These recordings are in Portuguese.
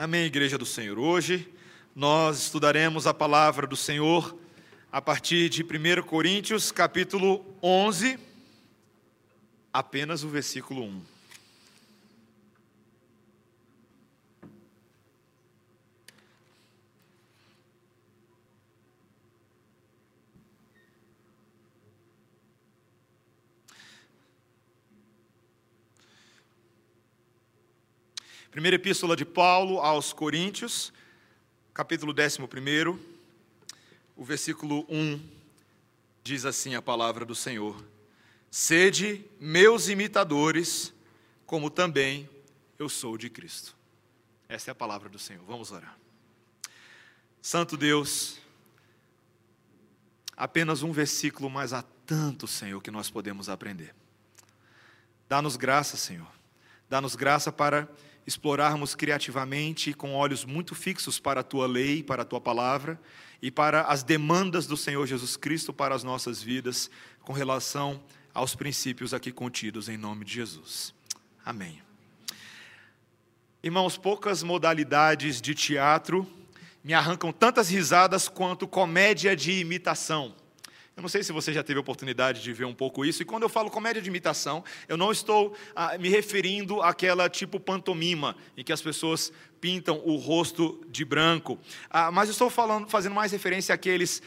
Amém, Igreja do Senhor. Hoje nós estudaremos a palavra do Senhor a partir de 1 Coríntios, capítulo 11, apenas o versículo 1. Primeira epístola de Paulo aos Coríntios, capítulo 11, o versículo 1, diz assim a palavra do Senhor: sede meus imitadores, como também eu sou de Cristo. Essa é a palavra do Senhor. Vamos orar. Santo Deus, apenas um versículo, mas há tanto, Senhor, que nós podemos aprender. Dá-nos graça, Senhor. Dá-nos graça para explorarmos criativamente, com olhos muito fixos para a Tua lei, para a Tua palavra, e para as demandas do Senhor Jesus Cristo para as nossas vidas, com relação aos princípios aqui contidos, em nome de Jesus. Amém. Irmãos, poucas modalidades de teatro me arrancam tantas risadas quanto comédia de imitação. Eu não sei se você já teve a oportunidade de ver um pouco isso, e quando eu falo comédia de imitação, eu não estou me referindo àquela tipo pantomima, em que as pessoas pintam o rosto de branco, mas eu estou fazendo mais referência àqueles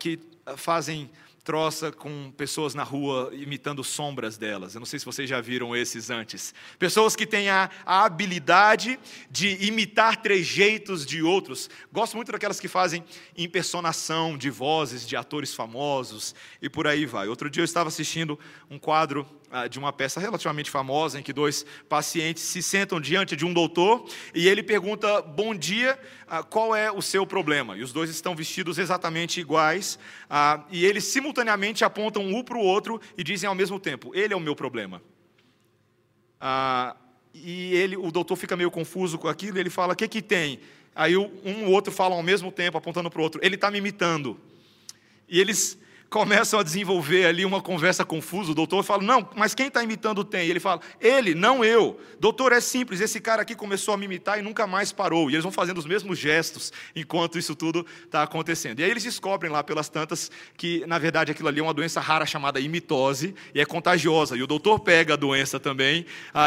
que fazem troça com pessoas na rua imitando sombras delas. Eu não sei se vocês já viram esses antes. Pessoas que têm a habilidade de imitar trejeitos de outros. Gosto muito daquelas que fazem impersonação de vozes de atores famosos e por aí vai. Outro dia eu estava assistindo um quadro de uma peça relativamente famosa, em que dois pacientes se sentam diante de um doutor, e ele pergunta: bom dia, qual é o seu problema? E os dois estão vestidos exatamente iguais, e eles simultaneamente apontam um para o outro e dizem ao mesmo tempo: ele é o meu problema. O doutor fica meio confuso com aquilo, e ele fala: o que tem? Aí um e o outro falam ao mesmo tempo, apontando para o outro: ele está me imitando. E eles começam a desenvolver ali uma conversa confusa. O doutor fala: não, mas quem está imitando tem? E ele fala: ele, não eu. Doutor, é simples, esse cara aqui começou a me imitar e nunca mais parou. E eles vão fazendo os mesmos gestos enquanto isso tudo está acontecendo. E aí eles descobrem lá pelas tantas que, na verdade, aquilo ali é uma doença rara chamada imitose, e é contagiosa. E o doutor pega a doença também,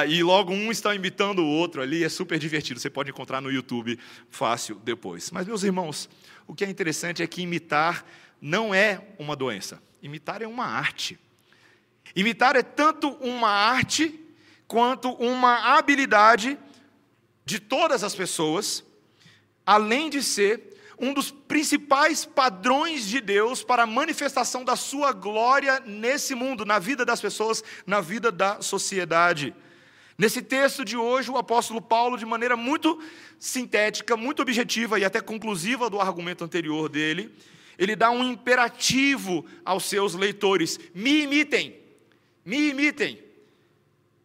e logo um está imitando o outro ali. É super divertido, você pode encontrar no YouTube fácil depois. Mas, meus irmãos, o que é interessante é que imitar não é uma doença. Imitar é uma arte. Imitar é tanto uma arte quanto uma habilidade de todas as pessoas, além de ser um dos principais padrões de Deus para a manifestação da sua glória nesse mundo, na vida das pessoas, na vida da sociedade. Nesse texto de hoje, o apóstolo Paulo, de maneira muito sintética, muito objetiva e até conclusiva do argumento anterior dele, ele dá um imperativo aos seus leitores: me imitem,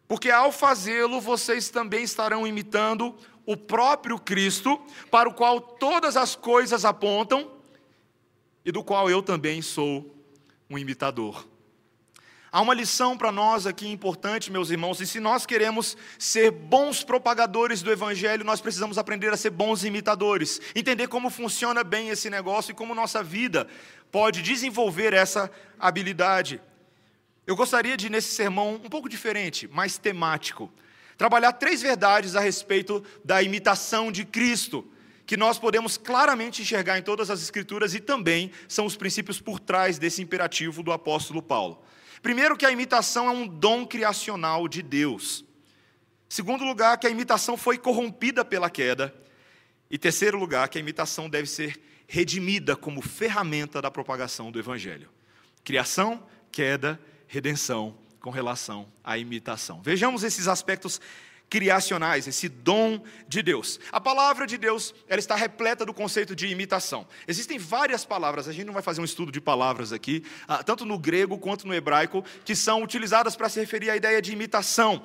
porque ao fazê-lo vocês também estarão imitando o próprio Cristo, para o qual todas as coisas apontam e do qual eu também sou um imitador. Há uma lição para nós aqui importante, meus irmãos, e se nós queremos ser bons propagadores do Evangelho, nós precisamos aprender a ser bons imitadores, entender como funciona bem esse negócio e como nossa vida pode desenvolver essa habilidade. Eu gostaria de, nesse sermão, um pouco diferente, mais temático, trabalhar 3 verdades a respeito da imitação de Cristo, que nós podemos claramente enxergar em todas as Escrituras e também são os princípios por trás desse imperativo do apóstolo Paulo. Primeiro, que a imitação é um dom criacional de Deus. Segundo lugar, que a imitação foi corrompida pela queda. E terceiro lugar, que a imitação deve ser redimida como ferramenta da propagação do Evangelho. Criação, queda, redenção com relação à imitação. Vejamos esses aspectos criacionais, esse dom de Deus. A palavra de Deus, ela está repleta do conceito de imitação. Existem várias palavras, a gente não vai fazer um estudo de palavras aqui, tanto no grego quanto no hebraico, que são utilizadas para se referir à ideia de imitação,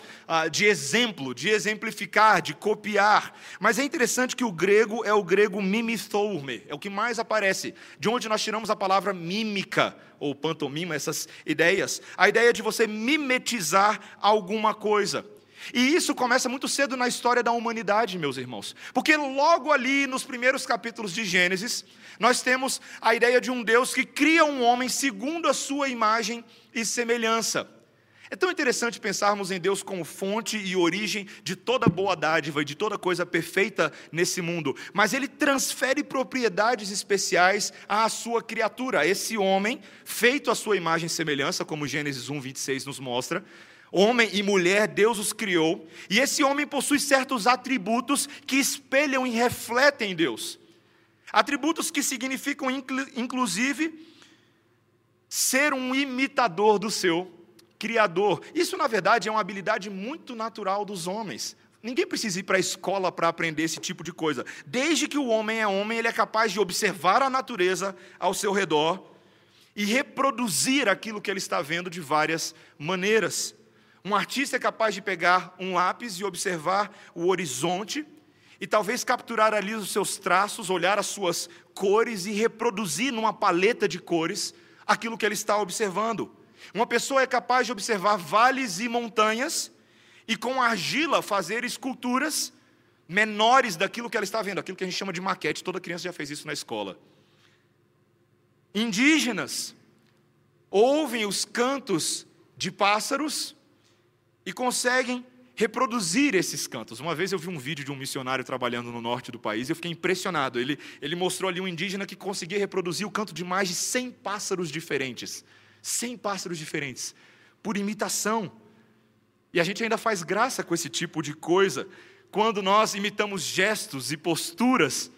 de exemplo, de exemplificar, de copiar. Mas é interessante que o grego é o grego mimithourme, é o que mais aparece, de onde nós tiramos a palavra mímica, ou pantomima, essas ideias. A ideia de você mimetizar alguma coisa. E isso começa muito cedo na história da humanidade, meus irmãos. Porque logo ali, nos primeiros capítulos de Gênesis, nós temos a ideia de um Deus que cria um homem segundo a sua imagem e semelhança. É tão interessante pensarmos em Deus como fonte e origem de toda boa dádiva e de toda coisa perfeita nesse mundo. Mas Ele transfere propriedades especiais à sua criatura. Esse homem, feito à sua imagem e semelhança, como Gênesis 1:26 nos mostra, homem e mulher, Deus os criou. E esse homem possui certos atributos que espelham e refletem Deus. Atributos que significam, inclusive, ser um imitador do seu Criador. Isso, na verdade, é uma habilidade muito natural dos homens. Ninguém precisa ir para a escola para aprender esse tipo de coisa. Desde que o homem é homem, ele é capaz de observar a natureza ao seu redor e reproduzir aquilo que ele está vendo de várias maneiras. Um artista é capaz de pegar um lápis e observar o horizonte e talvez capturar ali os seus traços, olhar as suas cores e reproduzir numa paleta de cores aquilo que ele está observando. Uma pessoa é capaz de observar vales e montanhas e com argila fazer esculturas menores daquilo que ela está vendo, aquilo que a gente chama de maquete, toda criança já fez isso na escola. Indígenas ouvem os cantos de pássaros e conseguem reproduzir esses cantos. Uma vez eu vi um vídeo de um missionário trabalhando no norte do país e eu fiquei impressionado. Ele mostrou ali um indígena que conseguia reproduzir o canto de mais de 100 pássaros diferentes. 100 pássaros diferentes, por imitação. E a gente ainda faz graça com esse tipo de coisa, quando nós imitamos gestos e posturas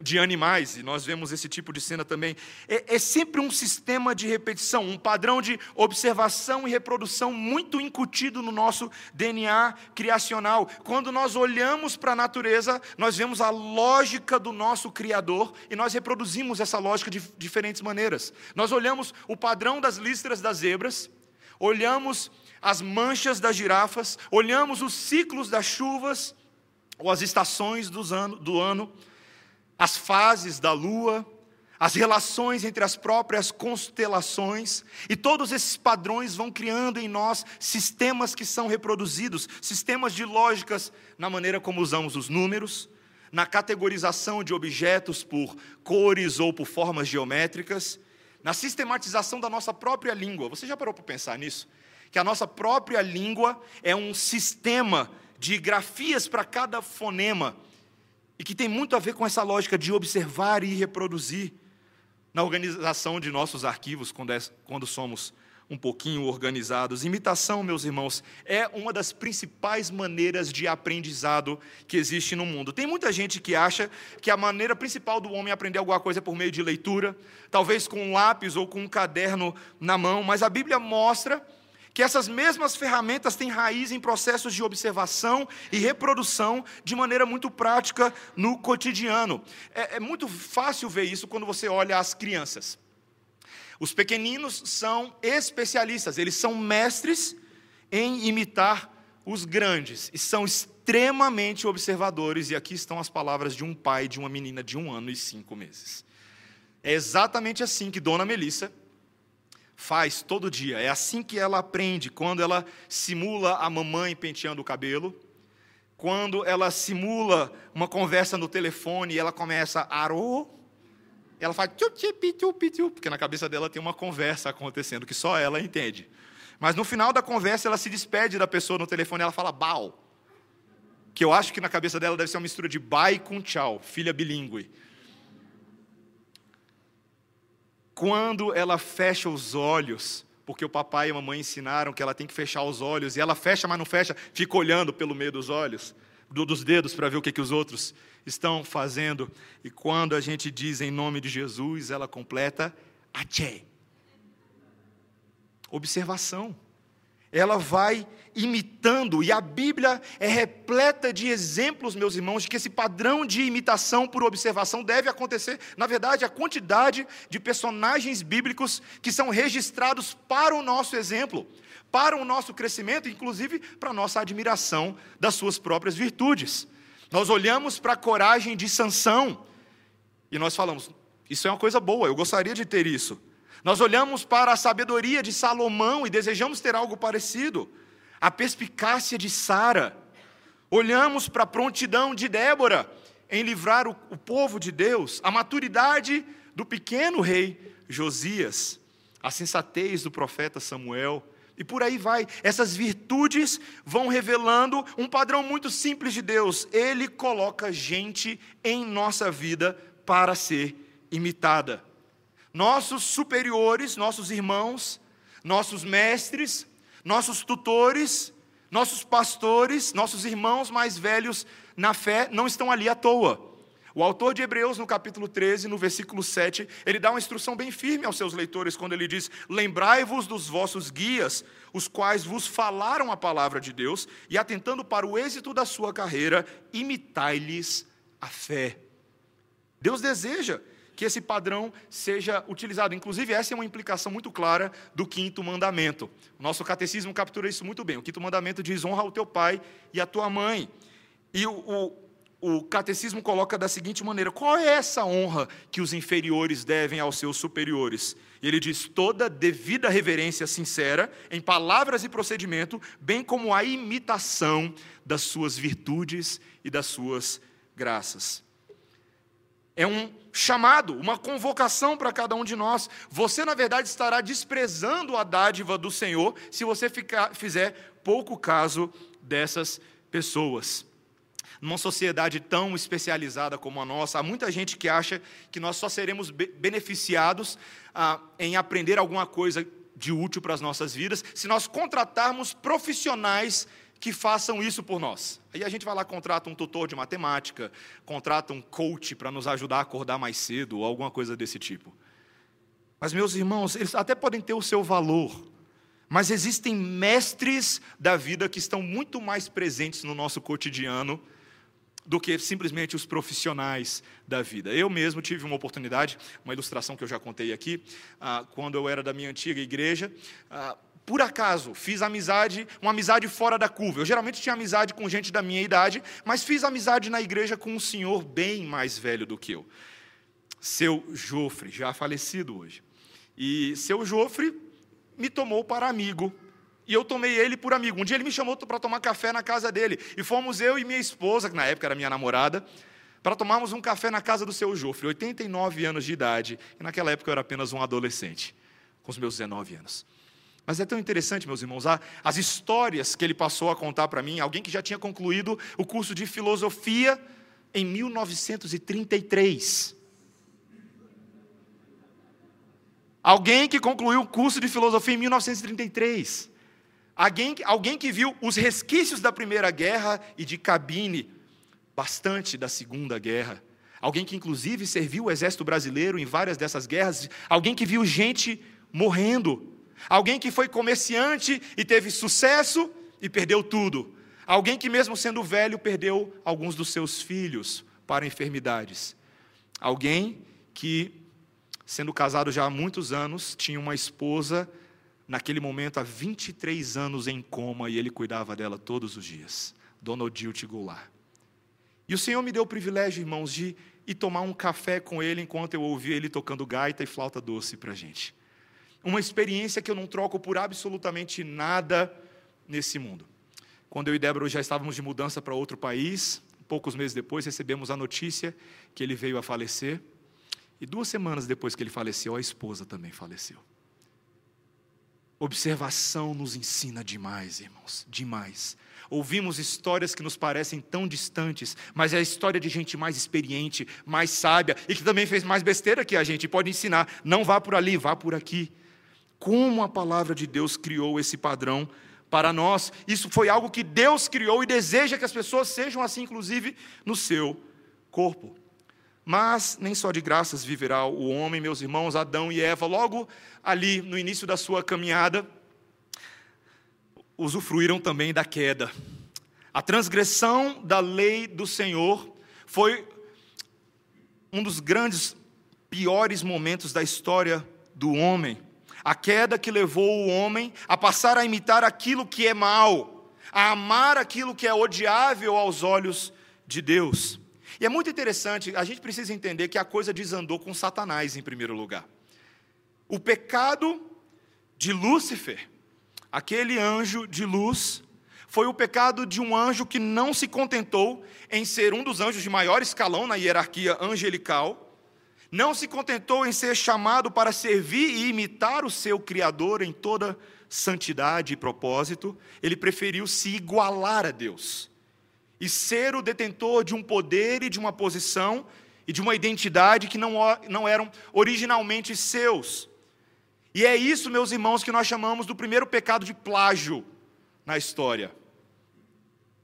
de animais, e nós vemos esse tipo de cena também. É sempre um sistema de repetição, um padrão de observação e reprodução muito incutido no nosso DNA criacional. Quando nós olhamos para a natureza, nós vemos a lógica do nosso Criador, e nós reproduzimos essa lógica de diferentes maneiras. Nós olhamos o padrão das listras das zebras, olhamos as manchas das girafas, olhamos os ciclos das chuvas, ou as estações do ano, as fases da lua, as relações entre as próprias constelações, e todos esses padrões vão criando em nós sistemas que são reproduzidos, sistemas de lógicas na maneira como usamos os números, na categorização de objetos por cores ou por formas geométricas, na sistematização da nossa própria língua. Você já parou para pensar nisso? Que a nossa própria língua é um sistema de grafias para cada fonema, e que tem muito a ver com essa lógica de observar e reproduzir na organização de nossos arquivos, quando somos um pouquinho organizados. Imitação, meus irmãos, é uma das principais maneiras de aprendizado que existe no mundo. Tem muita gente que acha que a maneira principal do homem aprender alguma coisa é por meio de leitura, talvez com um lápis ou com um caderno na mão, mas a Bíblia mostra que essas mesmas ferramentas têm raiz em processos de observação e reprodução de maneira muito prática no cotidiano. É muito fácil ver isso quando você olha as crianças. Os pequeninos são especialistas, eles são mestres em imitar os grandes, e são extremamente observadores, e aqui estão as palavras de um pai de uma menina de 1 ano e 5 meses. É exatamente assim que Dona Melissa faz todo dia. É assim que ela aprende, quando ela simula a mamãe penteando o cabelo, quando ela simula uma conversa no telefone e ela começa arô, ela faz tchup, tchup, tchup, porque na cabeça dela tem uma conversa acontecendo que só ela entende. Mas no final da conversa ela se despede da pessoa no telefone e ela fala bau, que eu acho que na cabeça dela deve ser uma mistura de bye com tchau, filha bilíngue. Quando ela fecha os olhos, porque o papai e a mamãe ensinaram que ela tem que fechar os olhos, e ela fecha, mas não fecha, fica olhando pelo meio dos olhos, dos dedos, para ver o que os outros estão fazendo. E quando a gente diz em nome de Jesus, ela completa Atchê. Observação. Ela vai imitando, e a Bíblia é repleta de exemplos, meus irmãos, de que esse padrão de imitação por observação deve acontecer. Na verdade, a quantidade de personagens bíblicos que são registrados para o nosso exemplo, para o nosso crescimento, inclusive para a nossa admiração das suas próprias virtudes. Nós olhamos para a coragem de Sansão e nós falamos, isso é uma coisa boa, eu gostaria de ter isso. Nós olhamos para a sabedoria de Salomão e desejamos ter algo parecido. a perspicácia de Sara, olhamos para a prontidão de Débora em livrar o povo de Deus, a maturidade do pequeno rei Josias, a sensatez do profeta Samuel, e por aí vai. Essas virtudes vão revelando um padrão muito simples de Deus: Ele coloca gente em nossa vida para ser imitada. Nossos superiores, nossos irmãos, nossos mestres, nossos tutores, nossos pastores, nossos irmãos mais velhos na fé, não estão ali à toa. O autor de Hebreus, no capítulo 13, no versículo 7, ele dá uma instrução bem firme aos seus leitores, quando ele diz: lembrai-vos dos vossos guias, os quais vos falaram a palavra de Deus, e atentando para o êxito da sua carreira, imitai-lhes a fé. Deus deseja que esse padrão seja utilizado. Inclusive, essa é uma implicação muito clara do quinto mandamento. O nosso catecismo captura isso muito bem. O quinto mandamento diz: honra o teu pai e a tua mãe. E o catecismo coloca da seguinte maneira: qual é essa honra que os inferiores devem aos seus superiores? E ele diz: toda devida reverência sincera, em palavras e procedimento, bem como a imitação das suas virtudes e das suas graças. É um chamado, uma convocação para cada um de nós. Você, na verdade, estará desprezando a dádiva do Senhor se você fizer pouco caso dessas pessoas. Numa sociedade tão especializada como a nossa, há muita gente que acha que nós só seremos beneficiados em aprender alguma coisa de útil para as nossas vidas se nós contratarmos profissionais que façam isso por nós. Aí a gente vai lá, contrata um tutor de matemática, contrata um coach para nos ajudar a acordar mais cedo, ou alguma coisa desse tipo. Mas, meus irmãos, eles até podem ter o seu valor, mas existem mestres da vida que estão muito mais presentes no nosso cotidiano do que simplesmente os profissionais da vida. Eu mesmo tive uma oportunidade, uma ilustração que eu já contei aqui, quando eu era da minha antiga igreja. Por acaso, fiz amizade, uma amizade fora da curva. Eu geralmente tinha amizade com gente da minha idade, mas fiz amizade na igreja com um senhor bem mais velho do que eu. Seu Jofre, já falecido hoje. E Seu Jofre me tomou para amigo, e eu tomei ele por amigo. Um dia ele me chamou para tomar café na casa dele, e fomos eu e minha esposa, que na época era minha namorada, para tomarmos um café na casa do Seu Jofre, 89 anos de idade, e naquela época eu era apenas um adolescente, com os meus 19 anos. Mas é tão interessante, meus irmãos, as histórias que ele passou a contar para mim, alguém que já tinha concluído o curso de filosofia em 1933. Alguém que concluiu o curso de filosofia em 1933. Alguém que viu os resquícios da Primeira Guerra e de cabine, bastante da Segunda Guerra. Alguém que, inclusive, serviu o Exército Brasileiro em várias dessas guerras. Alguém que viu gente morrendo. Alguém que foi comerciante e teve sucesso e perdeu tudo. Alguém que, mesmo sendo velho, perdeu alguns dos seus filhos para enfermidades. Alguém que, sendo casado já há muitos anos, tinha uma esposa, naquele momento, há 23 anos em coma, e ele cuidava dela todos os dias, Dona Odil Goulart. E o Senhor me deu o privilégio, irmãos, de ir tomar um café com ele, enquanto eu ouvia ele tocando gaita e flauta doce para a gente. Uma experiência que eu não troco por absolutamente nada nesse mundo. Quando eu e Débora já estávamos de mudança para outro país, poucos meses depois recebemos a notícia que ele veio a falecer. E 2 semanas depois que ele faleceu, a esposa também faleceu. Observação nos ensina demais, irmãos, demais. Ouvimos histórias que nos parecem tão distantes, mas é a história de gente mais experiente, mais sábia, e que também fez mais besteira que a gente, e pode ensinar: não vá por ali, vá por aqui. Como a palavra de Deus criou esse padrão para nós. Isso foi algo que Deus criou e deseja que as pessoas sejam assim, inclusive no seu corpo. Mas nem só de graças viverá o homem, meus irmãos. Adão e Eva, logo ali no início da sua caminhada, usufruíram também da queda. A transgressão da lei do Senhor foi um dos grandes, piores momentos da história do homem. A queda que levou o homem a passar a imitar aquilo que é mal, a amar aquilo que é odiável aos olhos de Deus. E é muito interessante, a gente precisa entender que a coisa desandou com Satanás em primeiro lugar. O pecado de Lúcifer, aquele anjo de luz, foi o pecado de um anjo que não se contentou em ser um dos anjos de maior escalão na hierarquia angelical, não se contentou em ser chamado para servir e imitar o seu Criador em toda santidade e propósito, ele preferiu se igualar a Deus e ser o detentor de um poder e de uma posição e de uma identidade que não eram originalmente seus. E é isso, meus irmãos, que nós chamamos do primeiro pecado de plágio na história.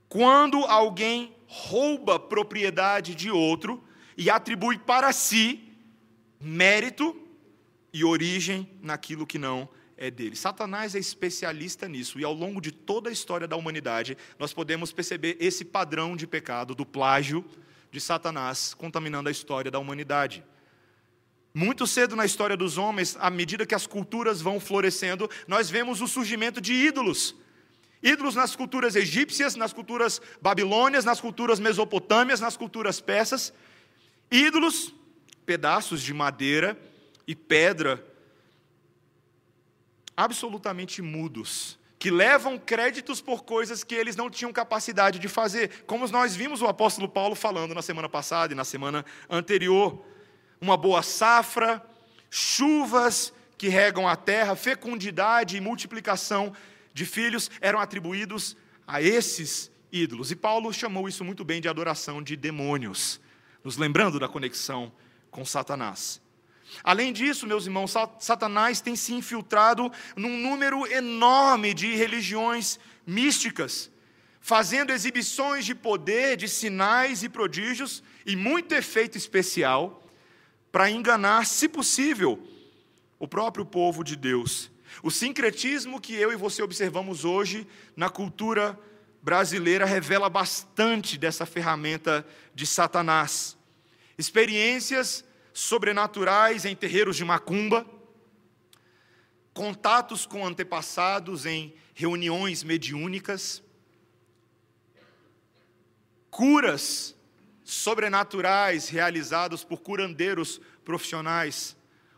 Quando alguém rouba propriedade de outro e atribui para si mérito e origem naquilo que não é dele. Satanás é especialista nisso, e ao longo de toda a história da humanidade, nós podemos perceber esse padrão de pecado do plágio de Satanás contaminando a história da humanidade. Muito cedo na história dos homens, à medida que as culturas vão florescendo, nós vemos o surgimento de ídolos. Ídolos nas culturas egípcias, nas culturas babilônias, nas culturas mesopotâmias, nas culturas persas. Ídolos, pedaços de madeira e pedra, absolutamente mudos, que levam créditos por coisas que eles não tinham capacidade de fazer, como nós vimos o apóstolo Paulo falando na semana passada e na semana anterior. Uma boa safra, chuvas que regam a terra, fecundidade e multiplicação de filhos eram atribuídos a esses ídolos. E Paulo chamou isso muito bem de adoração de demônios, nos lembrando da conexão com Satanás. Além disso, meus irmãos, Satanás tem se infiltrado num número enorme de religiões místicas, fazendo exibições de poder, de sinais e prodígios, e muito efeito especial, para enganar, se possível, o próprio povo de Deus. O sincretismo que eu e você observamos hoje na cultura brasileira revela bastante dessa ferramenta de Satanás. Experiências sobrenaturais em terreiros de macumba, contatos com antepassados em reuniões mediúnicas, curas sobrenaturais realizadas por curandeiros profissionais,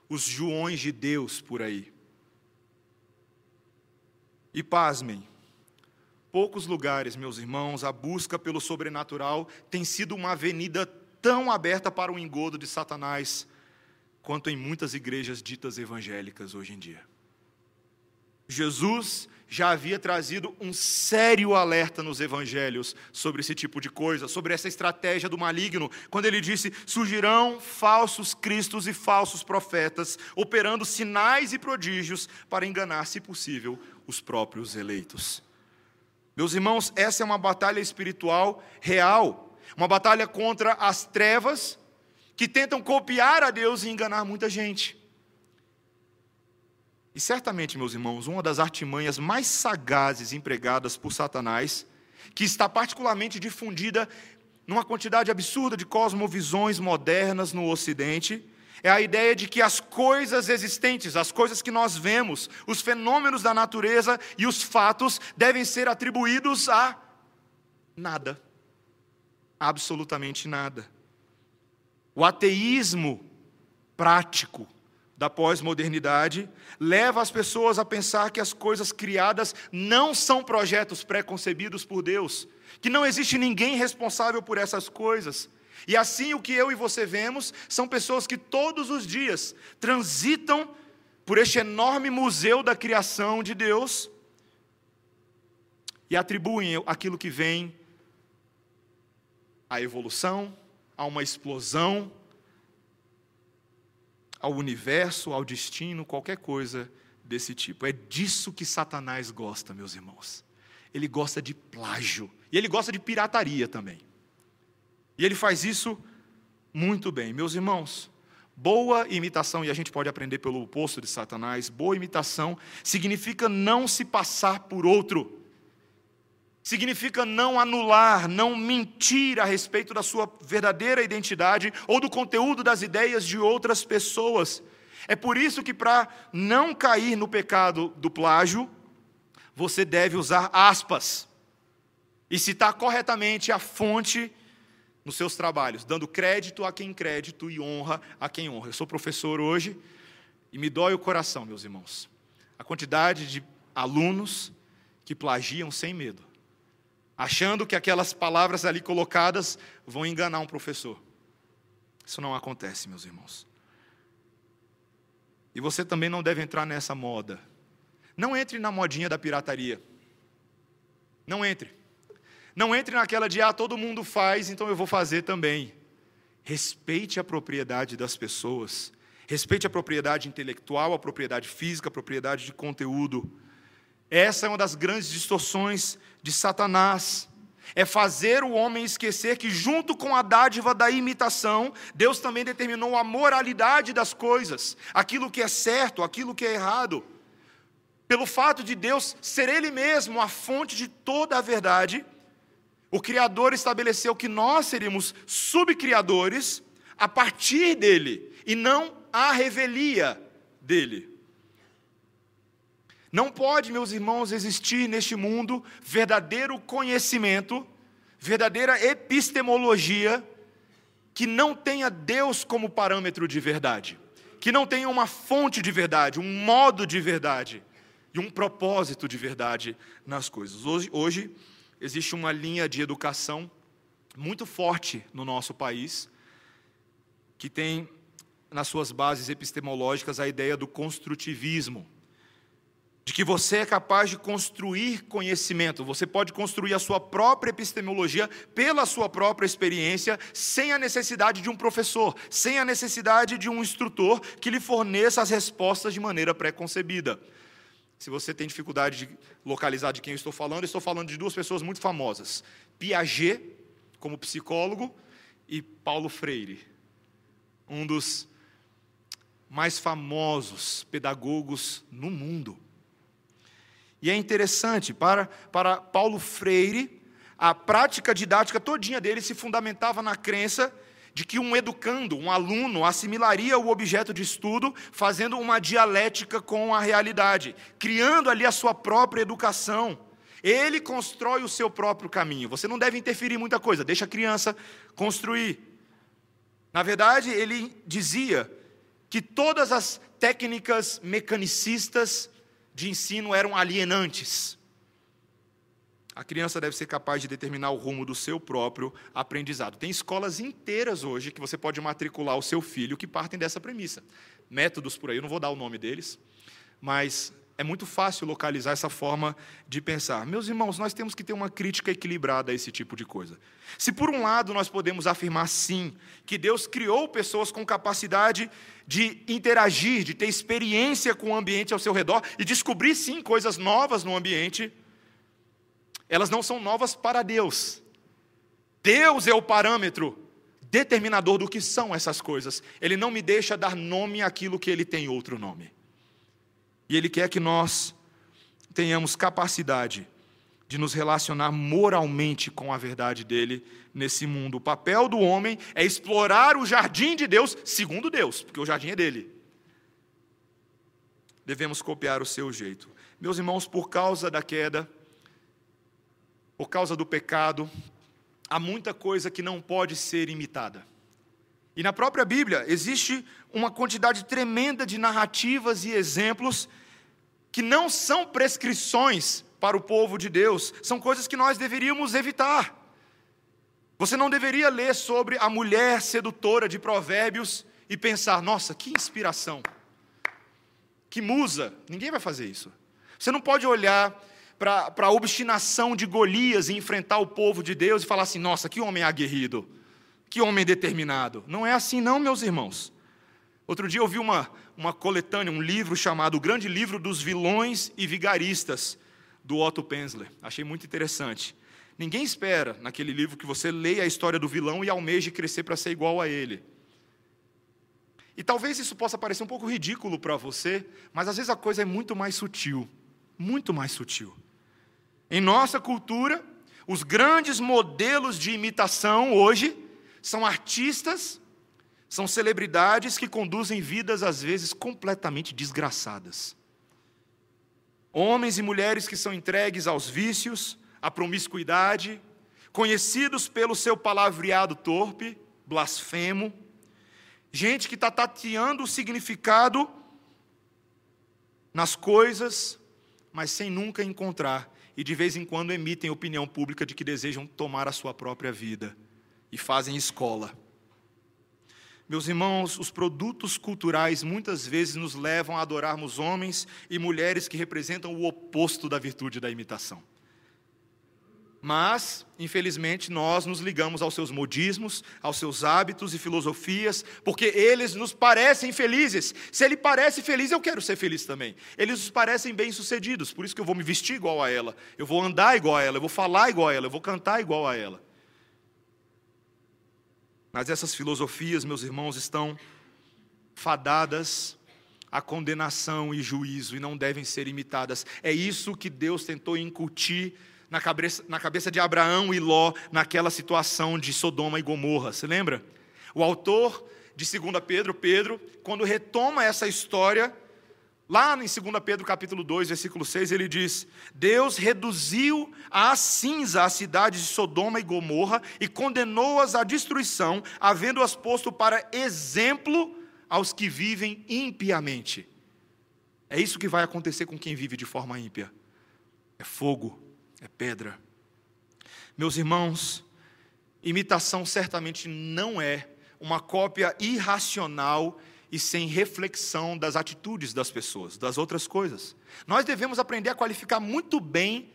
os Joões de Deus por aí. E pasmem, poucos lugares, meus irmãos, a busca pelo sobrenatural tem sido uma avenida tão aberta para o engodo de Satanás quanto em muitas igrejas ditas evangélicas hoje em dia. Jesus já havia trazido um sério alerta nos evangelhos sobre esse tipo de coisa, sobre essa estratégia do maligno, quando ele disse: surgirão falsos cristos e falsos profetas, operando sinais e prodígios para enganar, se possível, os próprios eleitos. Meus irmãos, essa é uma batalha espiritual real, uma batalha contra as trevas que tentam copiar a Deus e enganar muita gente. E certamente, meus irmãos, uma das artimanhas mais sagazes empregadas por Satanás, que está particularmente difundida numa quantidade absurda de cosmovisões modernas no Ocidente, é a ideia de que as coisas existentes, as coisas que nós vemos, os fenômenos da natureza e os fatos devem ser atribuídos a nada. Absolutamente nada. O ateísmo prático da pós-modernidade leva as pessoas a pensar que as coisas criadas não são projetos pré-concebidos por Deus, que não existe ninguém responsável por essas coisas. E assim o que eu e você vemos são pessoas que todos os dias transitam por este enorme museu da criação de Deus e atribuem aquilo que vem à evolução, a uma explosão, ao universo, ao destino, qualquer coisa desse tipo. É disso que Satanás gosta, meus irmãos. Ele gosta de plágio. E ele gosta de pirataria também. E ele faz isso muito bem. Meus irmãos, boa imitação, e a gente pode aprender pelo oposto de Satanás, boa imitação significa não se passar por outro. Significa não anular, não mentir a respeito da sua verdadeira identidade ou do conteúdo das ideias de outras pessoas. É por isso que, para não cair no pecado do plágio, você deve usar aspas e citar corretamente a fonte nos seus trabalhos, dando crédito a quem crédito e honra a quem honra. Eu sou professor hoje e me dói o coração, meus irmãos, a quantidade de alunos que plagiam sem medo. achando que aquelas palavras ali colocadas vão enganar um professor. Isso não acontece, meus irmãos. E você também não deve entrar nessa moda. Não entre na modinha da pirataria. Não entre. Não entre naquela de, todo mundo faz, então eu vou fazer também. Respeite a propriedade das pessoas. Respeite a propriedade intelectual, a propriedade física, a propriedade de conteúdo. Essa é uma das grandes distorções de Satanás. É fazer o homem esquecer que, junto com a dádiva da imitação, Deus também determinou a moralidade das coisas, aquilo que é certo, aquilo que é errado. Pelo fato de Deus ser Ele mesmo a fonte de toda a verdade, o Criador estabeleceu que nós seríamos subcriadores a partir dEle, e não a revelia dEle. Não pode, meus irmãos, existir neste mundo verdadeiro conhecimento, verdadeira epistemologia, que não tenha Deus como parâmetro de verdade, que não tenha uma fonte de verdade, um modo de verdade, e um propósito de verdade nas coisas. Hoje existe uma linha de educação muito forte no nosso país, que tem nas suas bases epistemológicas a ideia do construtivismo, de que você é capaz de construir conhecimento, você pode construir a sua própria epistemologia pela sua própria experiência, sem a necessidade de um professor, sem a necessidade de um instrutor que lhe forneça as respostas de maneira pré-concebida. Se você tem dificuldade de localizar de quem eu estou falando de duas pessoas muito famosas, Piaget, como psicólogo, e Paulo Freire, um dos mais famosos pedagogos no mundo. E é interessante, para Paulo Freire, a prática didática todinha dele se fundamentava na crença de que um educando, um aluno, assimilaria o objeto de estudo, fazendo uma dialética com a realidade, criando ali a sua própria educação. Ele constrói o seu próprio caminho. Você não deve interferir em muita coisa, deixa a criança construir. Na verdade, ele dizia que todas as técnicas mecanicistas de ensino eram alienantes. A criança deve ser capaz de determinar o rumo do seu próprio aprendizado. Tem escolas inteiras hoje que você pode matricular o seu filho que partem dessa premissa. Métodos por aí, eu não vou dar o nome deles, mas é muito fácil localizar essa forma de pensar. Meus irmãos, nós temos que ter uma crítica equilibrada a esse tipo de coisa. Se por um lado nós podemos afirmar sim, que Deus criou pessoas com capacidade de interagir, de ter experiência com o ambiente ao seu redor e descobrir sim coisas novas no ambiente, elas não são novas para Deus. Deus é o parâmetro determinador do que são essas coisas. Ele não me deixa dar nome àquilo que ele tem outro nome. E Ele quer que nós tenhamos capacidade de nos relacionar moralmente com a verdade dEle nesse mundo. O papel do homem é explorar o jardim de Deus, segundo Deus, porque o jardim é dEle. Devemos copiar o seu jeito. Meus irmãos, por causa da queda, por causa do pecado, há muita coisa que não pode ser imitada. E na própria Bíblia existe uma quantidade tremenda de narrativas e exemplos que não são prescrições para o povo de Deus, são coisas que nós deveríamos evitar. Você não deveria ler sobre a mulher sedutora de Provérbios e pensar, nossa, que inspiração, que musa, ninguém vai fazer isso. Você não pode olhar para a obstinação de Golias e enfrentar o povo de Deus e falar assim, nossa, que homem aguerrido. Que homem determinado. Não é assim não, meus irmãos. Outro dia eu vi uma coletânea, um livro chamado O Grande Livro dos Vilões e Vigaristas, do Otto Penzler. Achei muito interessante. Ninguém espera, naquele livro, que você leia a história do vilão e almeje crescer para ser igual a ele. E talvez isso possa parecer um pouco ridículo para você, mas às vezes a coisa é muito mais sutil. Muito mais sutil. Em nossa cultura, os grandes modelos de imitação hoje são artistas, são celebridades que conduzem vidas, às vezes, completamente desgraçadas. Homens e mulheres que são entregues aos vícios, à promiscuidade, conhecidos pelo seu palavreado torpe, blasfemo, gente que está tateando o significado nas coisas, mas sem nunca encontrar e de vez em quando emitem opinião pública de que desejam tomar a sua própria vida e fazem escola. Meus irmãos, os produtos culturais muitas vezes nos levam a adorarmos homens e mulheres que representam o oposto da virtude da imitação. Mas, infelizmente, nós nos ligamos aos seus modismos, aos seus hábitos e filosofias, porque eles nos parecem felizes. Se ele parece feliz, eu quero ser feliz também. Eles nos parecem bem-sucedidos, por isso que eu vou me vestir igual a ela, eu vou andar igual a ela, eu vou falar igual a ela, eu vou cantar igual a ela. Mas essas filosofias, meus irmãos, estão fadadas a condenação e juízo, e não devem ser imitadas. É isso que Deus tentou incutir na cabeça de Abraão e Ló, naquela situação de Sodoma e Gomorra, se lembra? O autor de 2 Pedro, Pedro, quando retoma essa história, lá em 2 Pedro capítulo 2, versículo 6, ele diz: Deus reduziu à cinza as cidades de Sodoma e Gomorra e condenou-as à destruição, havendo-as posto para exemplo aos que vivem impiamente. É isso que vai acontecer com quem vive de forma ímpia. É fogo. É pedra. Meus irmãos, imitação certamente não é uma cópia irracional e sem reflexão das atitudes das pessoas, das outras coisas. Nós devemos aprender a qualificar muito bem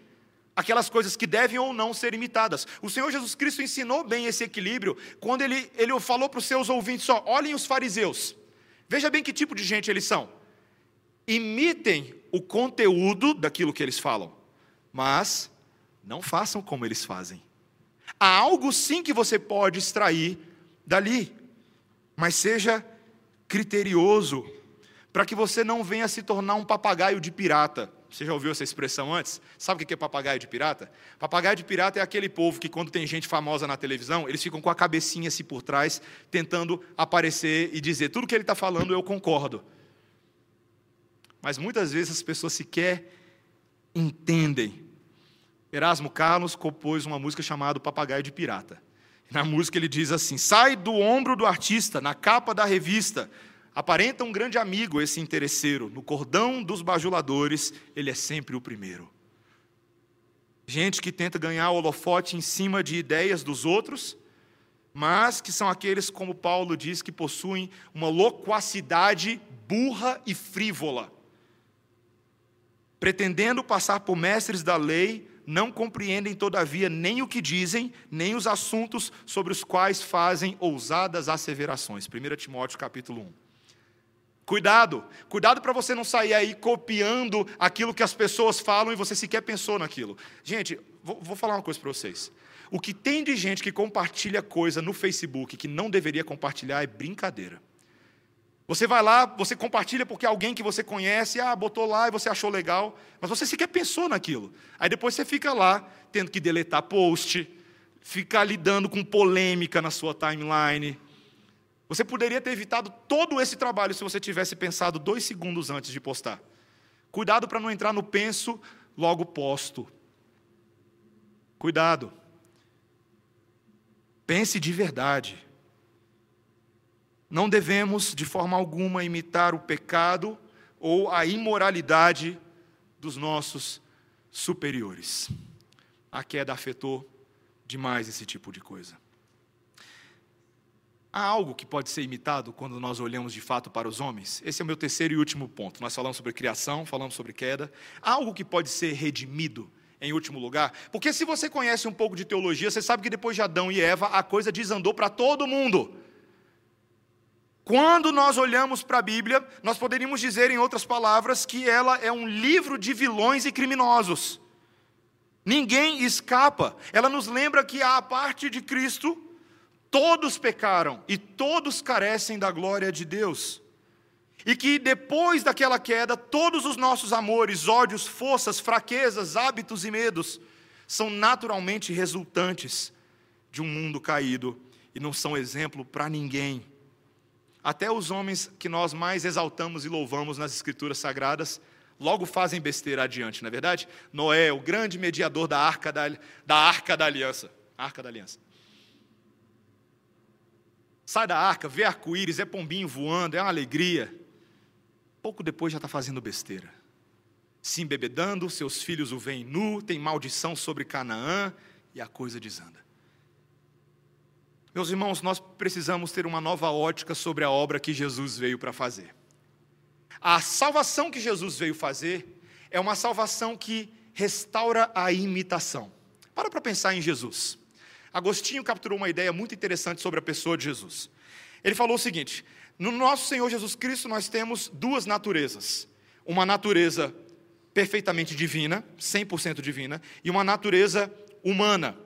aquelas coisas que devem ou não ser imitadas. O Senhor Jesus Cristo ensinou bem esse equilíbrio, quando ele falou para os seus ouvintes: só olhem os fariseus, veja bem que tipo de gente eles são, imitem o conteúdo daquilo que eles falam, mas não façam como eles fazem. Há algo sim que você pode extrair dali, mas seja criterioso, para que você não venha se tornar um papagaio de pirata. Você já ouviu essa expressão antes? Sabe o que é papagaio de pirata? Papagaio de pirata é aquele povo que, quando tem gente famosa na televisão, eles ficam com a cabecinha assim por trás, tentando aparecer e dizer: tudo que ele está falando eu concordo. Mas muitas vezes as pessoas sequer entendem. Erasmo Carlos compôs uma música chamada Papagaio de Pirata. Na música ele diz assim: sai do ombro do artista, na capa da revista, aparenta um grande amigo esse interesseiro, no cordão dos bajuladores, ele é sempre o primeiro. Gente que tenta ganhar holofote em cima de ideias dos outros, mas que são aqueles, como Paulo diz, que possuem uma loquacidade burra e frívola, pretendendo passar por mestres da lei, não compreendem, todavia, nem o que dizem, nem os assuntos sobre os quais fazem ousadas asseverações. 1 Timóteo capítulo 1. Cuidado para você não sair aí copiando aquilo que as pessoas falam e você sequer pensou naquilo. Gente, vou falar uma coisa para vocês. O que tem de gente que compartilha coisa no Facebook que não deveria compartilhar é brincadeira. Você vai lá, você compartilha porque alguém que você conhece, botou lá e você achou legal, mas você sequer pensou naquilo. Aí depois você fica lá, tendo que deletar post, ficar lidando com polêmica na sua timeline. Você poderia ter evitado todo esse trabalho se você tivesse pensado 2 segundos antes de postar. Cuidado para não entrar no penso, logo posto. Cuidado. Pense de verdade. Não devemos, de forma alguma, imitar o pecado ou a imoralidade dos nossos superiores. A queda afetou demais esse tipo de coisa. Há algo que pode ser imitado quando nós olhamos de fato para os homens? Esse é o meu terceiro e último ponto. Nós falamos sobre criação, falamos sobre queda. Há algo que pode ser redimido, em último lugar? Porque se você conhece um pouco de teologia, você sabe que depois de Adão e Eva, a coisa desandou para todo mundo. Quando nós olhamos para a Bíblia, nós poderíamos dizer, em outras palavras, que ela é um livro de vilões e criminosos. Ninguém escapa. Ela nos lembra que, à parte de Cristo, todos pecaram e todos carecem da glória de Deus. E que, depois daquela queda, todos os nossos amores, ódios, forças, fraquezas, hábitos e medos são naturalmente resultantes de um mundo caído e não são exemplo para ninguém. Até os homens que nós mais exaltamos e louvamos nas Escrituras Sagradas, logo fazem besteira adiante, não é verdade? Noé, o grande mediador da Arca da Aliança. Sai da arca, vê arco-íris, é pombinho voando, é uma alegria. Pouco depois já está fazendo besteira. se embebedando, seus filhos o veem nu, tem maldição sobre Canaã, e a coisa desanda. Meus irmãos, nós precisamos ter uma nova ótica sobre a obra que Jesus veio para fazer. A salvação que Jesus veio fazer é uma salvação que restaura a imitação. Para pensar em Jesus. Agostinho capturou uma ideia muito interessante sobre a pessoa de Jesus. Ele falou o seguinte: no nosso Senhor Jesus Cristo nós temos duas naturezas. Uma natureza perfeitamente divina, 100% divina, e uma natureza humana,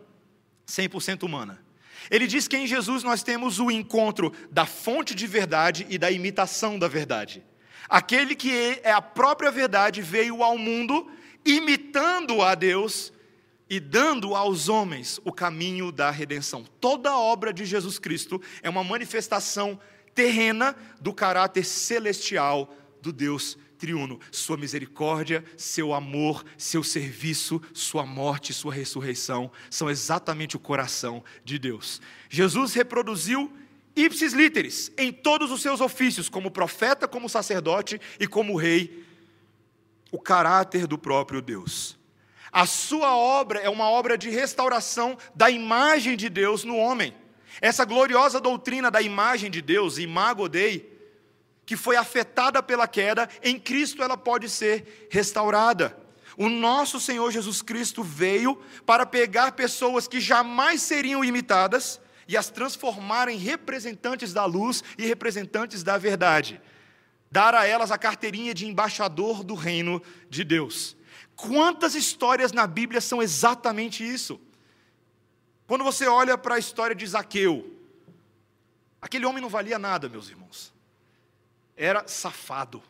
100% humana. Ele diz que em Jesus nós temos o encontro da fonte de verdade e da imitação da verdade. Aquele que é a própria verdade veio ao mundo imitando a Deus e dando aos homens o caminho da redenção. Toda a obra de Jesus Cristo é uma manifestação terrena do caráter celestial do Deus triuno. Sua misericórdia, seu amor, seu serviço, sua morte, sua ressurreição são exatamente o coração de Deus. Jesus reproduziu ipsis literis em todos os seus ofícios, como profeta, como sacerdote e como rei, o caráter do próprio Deus. A sua obra é uma obra de restauração da imagem de Deus no homem. Essa gloriosa doutrina da imagem de Deus, imago Dei, que foi afetada pela queda, em Cristo ela pode ser restaurada. O nosso Senhor Jesus Cristo veio para pegar pessoas que jamais seriam imitadas e as transformar em representantes da luz e representantes da verdade. Dar a elas a carteirinha de embaixador do reino de Deus. Quantas histórias na Bíblia são exatamente isso? Quando você olha para a história de Zaqueu, aquele homem não valia nada, meus irmãos. Era safado.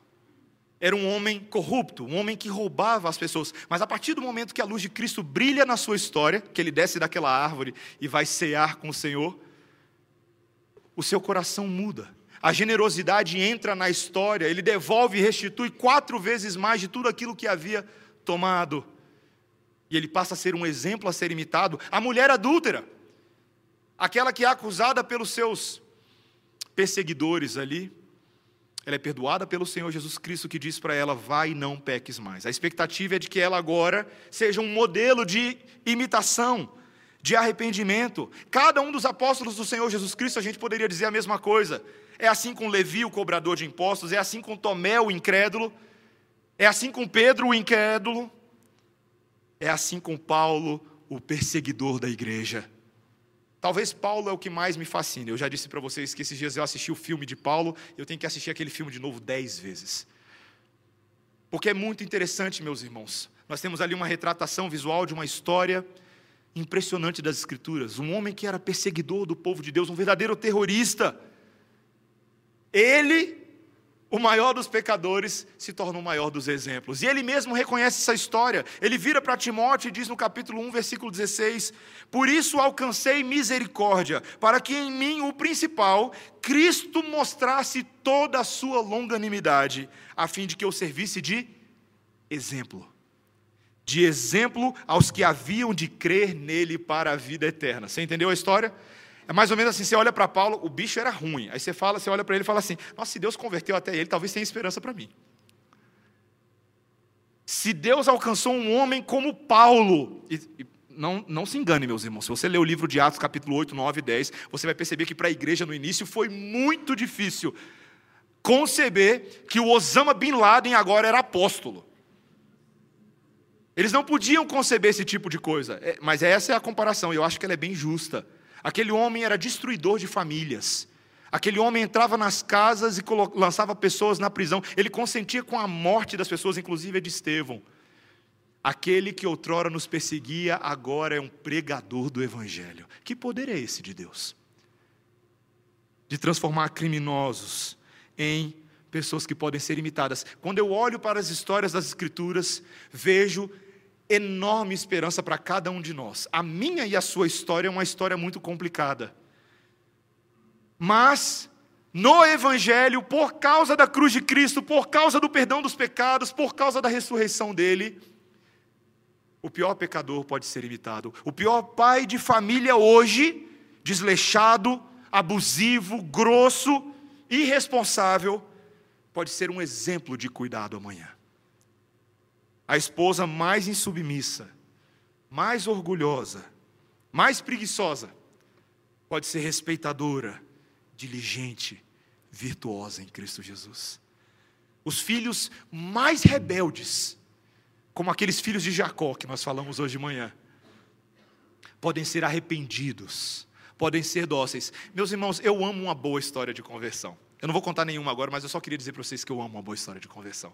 Era um homem corrupto, um homem que roubava as pessoas. Mas a partir do momento que a luz de Cristo brilha na sua história, que ele desce daquela árvore e vai cear com o Senhor, o seu coração muda. A generosidade entra na história, ele devolve e restitui 4 vezes mais de tudo aquilo que havia tomado, e ele passa a ser um exemplo a ser imitado. A mulher adúltera, aquela que é acusada pelos seus perseguidores ali, ela é perdoada pelo Senhor Jesus Cristo, que diz para ela: vai e não peques mais. A expectativa é de que ela agora seja um modelo de imitação, de arrependimento. Cada um dos apóstolos do Senhor Jesus Cristo, a gente poderia dizer a mesma coisa. É assim com Levi, o cobrador de impostos, é assim com Tomé, o incrédulo, é assim com Pedro, o incrédulo. É assim com Paulo, o perseguidor da igreja. Talvez Paulo é o que mais me fascina. Eu já disse para vocês que esses dias eu assisti o filme de Paulo, eu tenho que assistir aquele filme de novo 10 vezes. Porque é muito interessante, meus irmãos. Nós temos ali uma retratação visual de uma história impressionante das Escrituras. Um homem que era perseguidor do povo de Deus, um verdadeiro terrorista. Ele, o maior dos pecadores, se torna o maior dos exemplos. E ele mesmo reconhece essa história. Ele vira para Timóteo e diz no capítulo 1, versículo 16: por isso alcancei misericórdia, para que em mim, o principal, Cristo mostrasse toda a sua longanimidade, a fim de que eu servisse de exemplo. De exemplo aos que haviam de crer nele para a vida eterna. Você entendeu a história? É mais ou menos assim, você olha para Paulo, o bicho era ruim. Aí você olha para ele e fala assim: nossa, se Deus converteu até ele, talvez tenha esperança para mim. Se Deus alcançou um homem como Paulo, não se engane, meus irmãos, se você ler o livro de Atos, capítulo 8, 9 e 10, você vai perceber que para a igreja no início foi muito difícil conceber que o Osama Bin Laden agora era apóstolo. Eles não podiam conceber esse tipo de coisa, mas essa é a comparação, e eu acho que ela é bem justa. Aquele homem era destruidor de famílias. Aquele homem entrava nas casas e lançava pessoas na prisão. Ele consentia com a morte das pessoas, inclusive a de Estevão. Aquele que outrora nos perseguia, agora é um pregador do Evangelho. Que poder é esse de Deus? De transformar criminosos em pessoas que podem ser imitadas. Quando eu olho para as histórias das Escrituras, vejo enorme esperança para cada um de nós. A minha e a sua história é uma história muito complicada, mas no Evangelho, por causa da cruz de Cristo, por causa do perdão dos pecados, por causa da ressurreição dele, o pior pecador pode ser imitado. O pior pai de família hoje, desleixado, abusivo, grosso, irresponsável, pode ser um exemplo de cuidado amanhã. a esposa mais insubmissa, mais orgulhosa, mais preguiçosa, pode ser respeitadora, diligente, virtuosa em Cristo Jesus. Os filhos mais rebeldes, como aqueles filhos de Jacó que nós falamos hoje de manhã, podem ser arrependidos, podem ser dóceis. Meus irmãos, eu amo uma boa história de conversão. Eu não vou contar nenhuma agora, mas eu só queria dizer para vocês que eu amo uma boa história de conversão.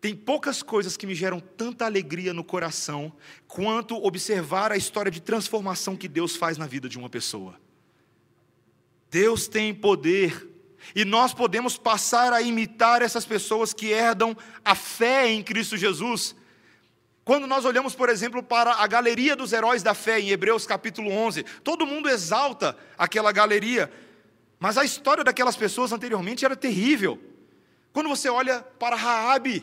Tem poucas coisas que me geram tanta alegria no coração quanto observar a história de transformação que Deus faz na vida de uma pessoa. Deus tem poder e nós podemos passar a imitar essas pessoas que herdam a fé em Cristo Jesus. Quando nós olhamos, por exemplo, para a galeria dos heróis da fé em Hebreus capítulo 11, todo mundo exalta aquela galeria, mas a história daquelas pessoas anteriormente era terrível. Quando você olha para Raabe,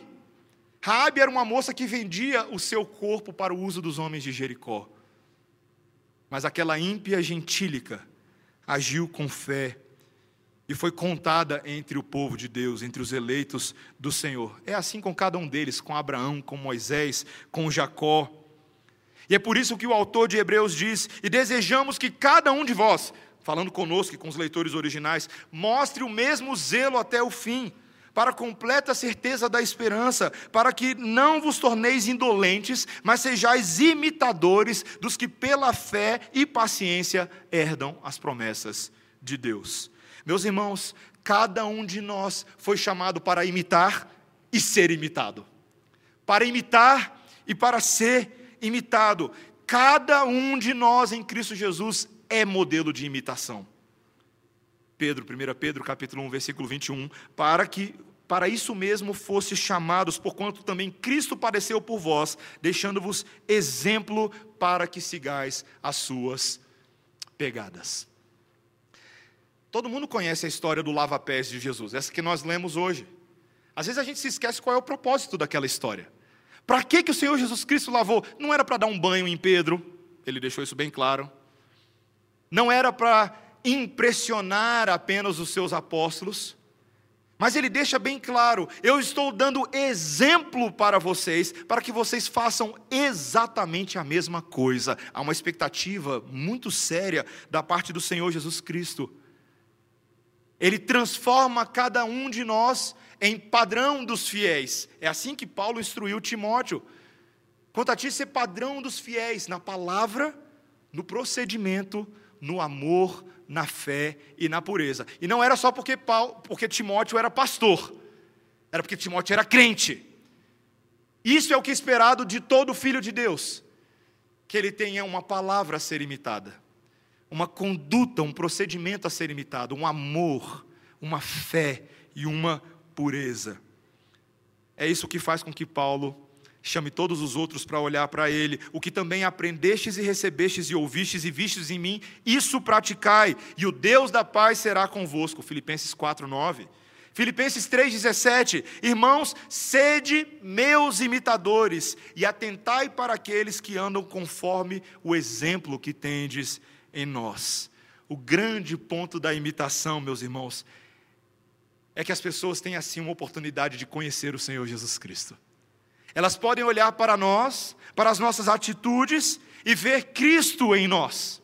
Raabe era uma moça que vendia o seu corpo para o uso dos homens de Jericó. Mas aquela ímpia gentílica agiu com fé e foi contada entre o povo de Deus, entre os eleitos do Senhor. É assim com cada um deles, com Abraão, com Moisés, com Jacó. E é por isso que o autor de Hebreus diz: e desejamos que cada um de vós, falando conosco e com os leitores originais, mostre o mesmo zelo até o fim, para completa certeza da esperança, para que não vos torneis indolentes, mas sejais imitadores dos que pela fé e paciência herdam as promessas de Deus. Meus irmãos, cada um de nós foi chamado para imitar e ser imitado. Para imitar e para ser imitado. Cada um de nós em Cristo Jesus é modelo de imitação. 1 Pedro capítulo 1, versículo 21, para isso mesmo fosse chamados, porquanto também Cristo padeceu por vós, deixando-vos exemplo para que sigais as suas pegadas. Todo mundo conhece a história do lava-pés de Jesus, essa que nós lemos hoje. Às vezes a gente se esquece qual é o propósito daquela história. Para que o Senhor Jesus Cristo lavou? Não era para dar um banho em Pedro, ele deixou isso bem claro. Não era para impressionar apenas os seus apóstolos. Mas ele deixa bem claro: eu estou dando exemplo para vocês, para que vocês façam exatamente a mesma coisa. Há uma expectativa muito séria da parte do Senhor Jesus Cristo. Ele transforma cada um de nós em padrão dos fiéis. É assim que Paulo instruiu Timóteo. Quanto a ti, ser padrão dos fiéis na palavra, no procedimento, no amor, na fé e na pureza. E não era só porque Timóteo era pastor, era porque Timóteo era crente. Isso é o que é esperado de todo filho de Deus, que ele tenha uma palavra a ser imitada, uma conduta, um procedimento a ser imitado, um amor, uma fé e uma pureza. É isso que faz com que Paulo chame todos os outros para olhar para ele. O que também aprendestes e recebestes e ouvistes e vistes em mim, isso praticai, e o Deus da paz será convosco. Filipenses 4, 9. Filipenses 3, 17. Irmãos, sede meus imitadores, e atentai para aqueles que andam conforme o exemplo que tendes em nós. O grande ponto da imitação, meus irmãos, é que as pessoas têm assim uma oportunidade de conhecer o Senhor Jesus Cristo. Elas podem olhar para nós, para as nossas atitudes e ver Cristo em nós.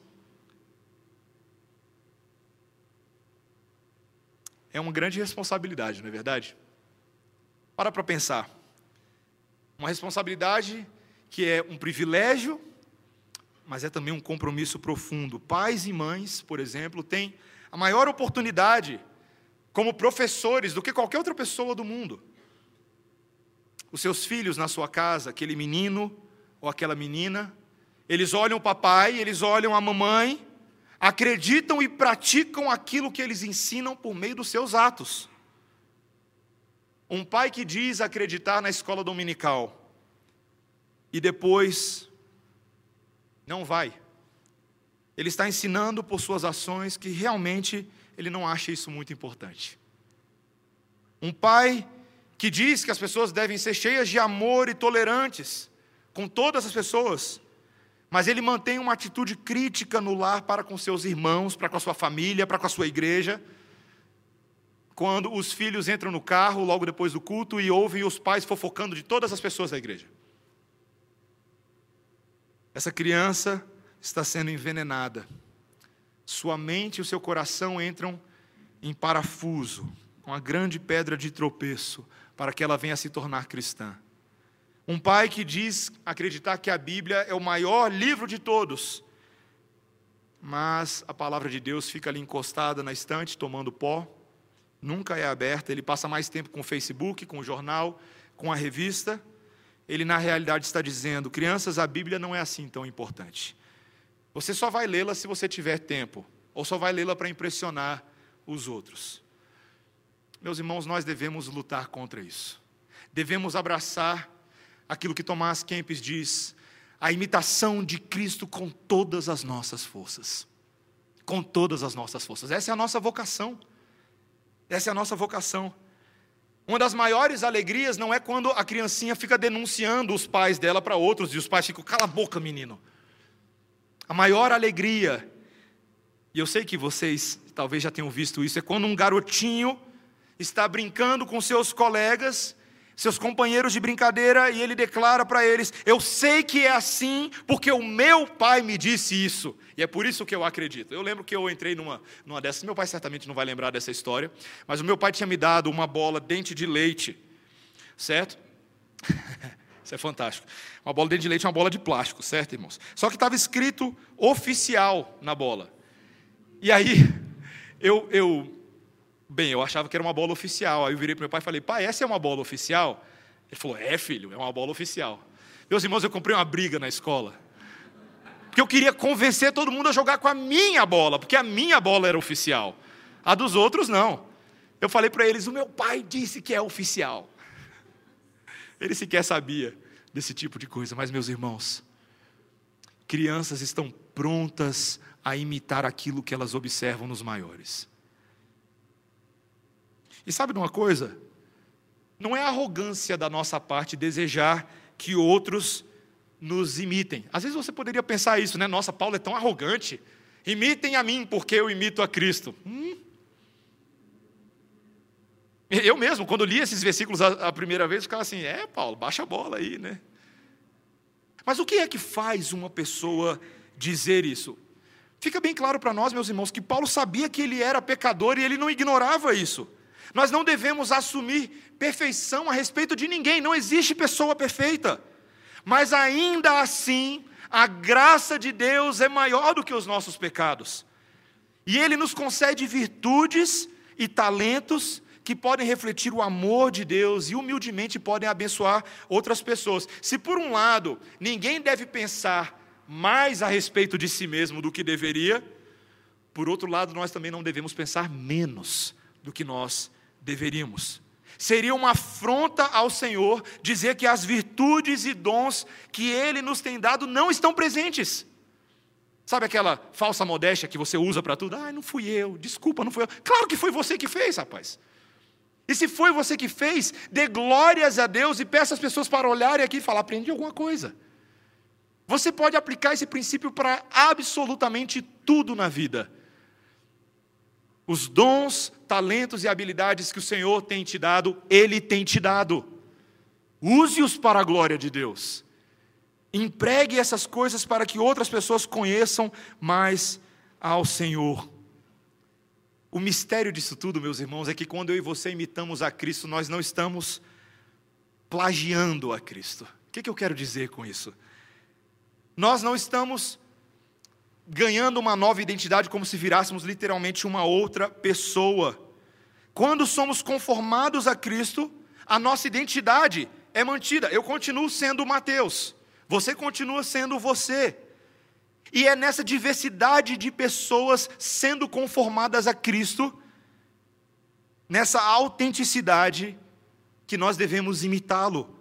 É uma grande responsabilidade, não é verdade? Para pensar. Uma responsabilidade que é um privilégio, mas é também um compromisso profundo. Pais e mães, por exemplo, têm a maior oportunidade como professores do que qualquer outra pessoa do mundo. Os seus filhos na sua casa, aquele menino ou aquela menina, eles olham o papai, eles olham a mamãe, acreditam e praticam aquilo que eles ensinam por meio dos seus atos. Um pai que diz acreditar na escola dominical e depois não vai, ele está ensinando por suas ações que realmente ele não acha isso muito importante. Um pai que diz que as pessoas devem ser cheias de amor e tolerantes com todas as pessoas, mas ele mantém uma atitude crítica no lar para com seus irmãos, para com a sua família, para com a sua igreja. quando os filhos entram no carro logo depois do culto e ouvem os pais fofocando de todas as pessoas da igreja. Essa criança está sendo envenenada. Sua mente e o seu coração entram em parafuso, uma grande pedra de tropeço, para que ela venha a se tornar cristã. Um pai que diz acreditar que a Bíblia é o maior livro de todos, mas a palavra de Deus fica ali encostada na estante, tomando pó, nunca é aberta, ele passa mais tempo com o Facebook, com o jornal, com a revista. Ele na realidade está dizendo: crianças, a Bíblia não é assim tão importante. Você só vai lê-la se você tiver tempo, ou só vai lê-la para impressionar os outros. Meus irmãos, nós devemos lutar contra isso. Devemos abraçar aquilo que Tomás Kempis diz, a imitação de Cristo com todas as nossas forças. Com todas as nossas forças. Essa é a nossa vocação. Essa é a nossa vocação. Uma das maiores alegrias não é quando a criancinha fica denunciando os pais dela para outros, e os pais ficam: cala a boca, menino. A maior alegria, e eu sei que vocês talvez já tenham visto isso, é quando um garotinho está brincando com seus colegas, seus companheiros de brincadeira, e ele declara para eles: eu sei que é assim, porque o meu pai me disse isso, e é por isso que eu acredito. Eu lembro que eu entrei numa dessas, meu pai certamente não vai lembrar dessa história, mas o meu pai tinha me dado uma bola dente de leite, certo? Isso é fantástico. Uma bola de dente de leite é uma bola de plástico, certo, irmãos? Só que estava escrito oficial na bola. E aí, eu achava que era uma bola oficial. Aí eu virei para o meu pai e falei: pai, essa é uma bola oficial? Ele falou: é, filho, é uma bola oficial. Meus irmãos, eu comprei uma briga na escola, porque eu queria convencer todo mundo a jogar com a minha bola, porque a minha bola era oficial, a dos outros não. Eu falei para eles: o meu pai disse que é oficial. Ele sequer sabia desse tipo de coisa. Mas, meus irmãos, crianças estão prontas a imitar aquilo que elas observam nos maiores. E sabe de uma coisa? Não é arrogância da nossa parte desejar que outros nos imitem. Às vezes você poderia pensar isso, né? Nossa, Paulo é tão arrogante. Imitem a mim, porque eu imito a Cristo. Eu mesmo, quando li esses versículos a primeira vez, ficava assim: é, Paulo, baixa a bola aí, né? Mas o que é que faz uma pessoa dizer isso? Fica bem claro para nós, meus irmãos, que Paulo sabia que ele era pecador e ele não ignorava isso. Nós não devemos assumir perfeição a respeito de ninguém, não existe pessoa perfeita. Mas ainda assim, a graça de Deus é maior do que os nossos pecados. E Ele nos concede virtudes e talentos que podem refletir o amor de Deus e humildemente podem abençoar outras pessoas. Se por um lado, ninguém deve pensar mais a respeito de si mesmo do que deveria, por outro lado, nós também não devemos pensar menos do que nós deveríamos. Seria uma afronta ao Senhor dizer que as virtudes e dons que Ele nos tem dado não estão presentes. Sabe aquela falsa modéstia que você usa para tudo? Ah, não fui eu, desculpa, não fui eu. Claro que foi você que fez, rapaz. E se foi você que fez, dê glórias a Deus e peça às pessoas para olharem aqui e falar: aprendi alguma coisa. Você pode aplicar esse princípio para absolutamente tudo na vida. Os dons, talentos e habilidades que o Senhor tem te dado, Ele tem te dado. Use-os para a glória de Deus. Empregue essas coisas para que outras pessoas conheçam mais ao Senhor. O mistério disso tudo, meus irmãos, é que quando eu e você imitamos a Cristo, nós não estamos plagiando a Cristo. O que eu quero dizer com isso? Nós não estamos ganhando uma nova identidade como se virássemos literalmente uma outra pessoa. Quando somos conformados a Cristo, a nossa identidade é mantida. Eu continuo sendo Mateus, você continua sendo você. E é nessa diversidade de pessoas sendo conformadas a Cristo, nessa autenticidade, que nós devemos imitá-lo.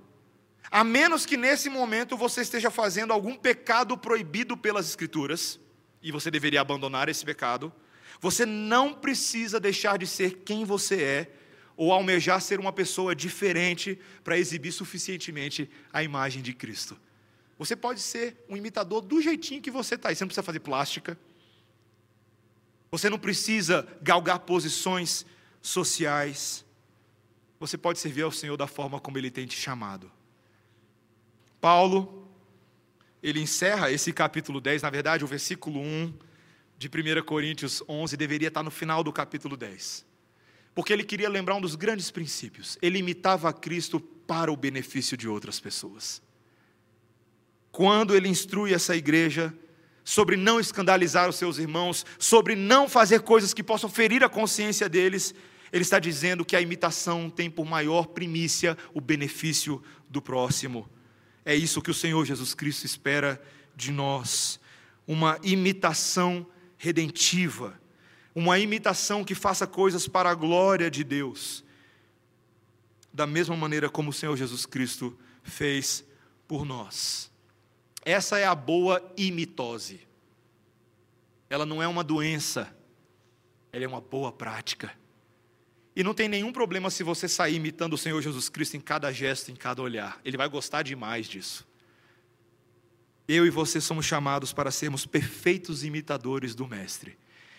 A menos que nesse momento você esteja fazendo algum pecado proibido pelas Escrituras, e você deveria abandonar esse pecado, você não precisa deixar de ser quem você é, ou almejar ser uma pessoa diferente para exibir suficientemente a imagem de Cristo. Você pode ser um imitador do jeitinho que você está. Você não precisa fazer plástica. Você não precisa galgar posições sociais. Você pode servir ao Senhor da forma como Ele tem te chamado. Paulo, ele encerra esse capítulo 10, na verdade o versículo 1 de 1 Coríntios 11 deveria estar no final do capítulo 10, porque ele queria lembrar um dos grandes princípios: ele imitava a Cristo para o benefício de outras pessoas. Quando ele instrui essa igreja sobre não escandalizar os seus irmãos, sobre não fazer coisas que possam ferir a consciência deles, ele está dizendo que a imitação tem por maior primícia o benefício do próximo. É isso que o Senhor Jesus Cristo espera de nós, uma imitação redentiva, uma imitação que faça coisas para a glória de Deus, da mesma maneira como o Senhor Jesus Cristo fez por nós. Essa é a boa imitose. Ela não é uma doença, ela é uma boa prática. E não tem nenhum problema se você sair imitando o Senhor Jesus Cristo em cada gesto, em cada olhar. Ele vai gostar demais disso. Eu e você somos chamados para sermos perfeitos imitadores do Mestre.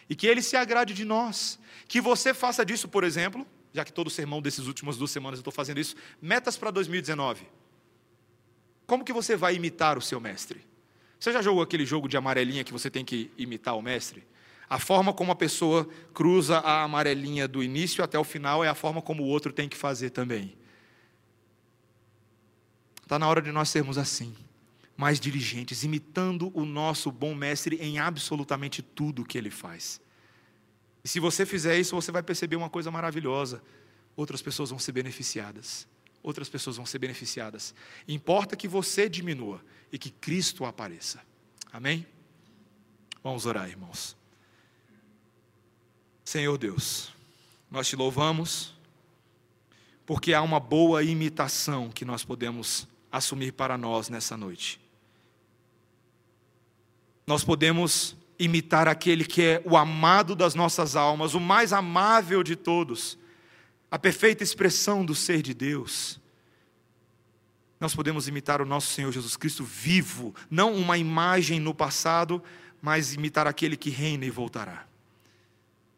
E que Ele se agrade de nós. Que você faça disso, por exemplo, já que todo sermão dessas últimas 2 semanas eu estou fazendo isso, metas para 2019. Como que você vai imitar o seu mestre? Você já jogou aquele jogo de amarelinha que você tem que imitar o mestre? A forma como a pessoa cruza a amarelinha do início até o final é a forma como o outro tem que fazer também. Está na hora de nós sermos assim, mais diligentes, imitando o nosso bom mestre em absolutamente tudo o que ele faz. E se você fizer isso, você vai perceber uma coisa maravilhosa: outras pessoas vão ser beneficiadas. Outras pessoas vão ser beneficiadas. Importa que você diminua e que Cristo apareça. Amém? Vamos orar, irmãos. Senhor Deus, nós te louvamos, porque há uma boa imitação que nós podemos assumir para nós nessa noite. Nós podemos imitar aquele que é o amado das nossas almas, o mais amável de todos, a perfeita expressão do ser de Deus. Nós podemos imitar o nosso Senhor Jesus Cristo vivo, não uma imagem no passado, mas imitar aquele que reina e voltará.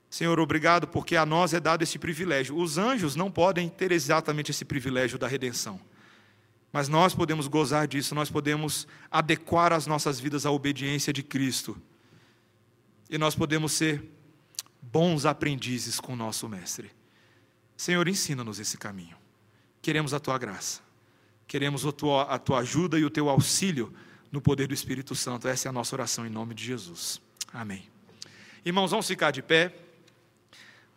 Senhor, obrigado, porque a nós é dado esse privilégio. Os anjos não podem ter exatamente esse privilégio da redenção, mas nós podemos gozar disso, nós podemos adequar as nossas vidas à obediência de Cristo, e nós podemos ser bons aprendizes com o nosso Mestre. Senhor, ensina-nos esse caminho. Queremos a Tua graça. Queremos a tua ajuda e o Teu auxílio no poder do Espírito Santo. Essa é a nossa oração em nome de Jesus. Amém. Irmãos, vamos ficar de pé.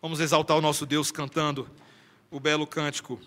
Vamos exaltar o nosso Deus cantando o belo cântico.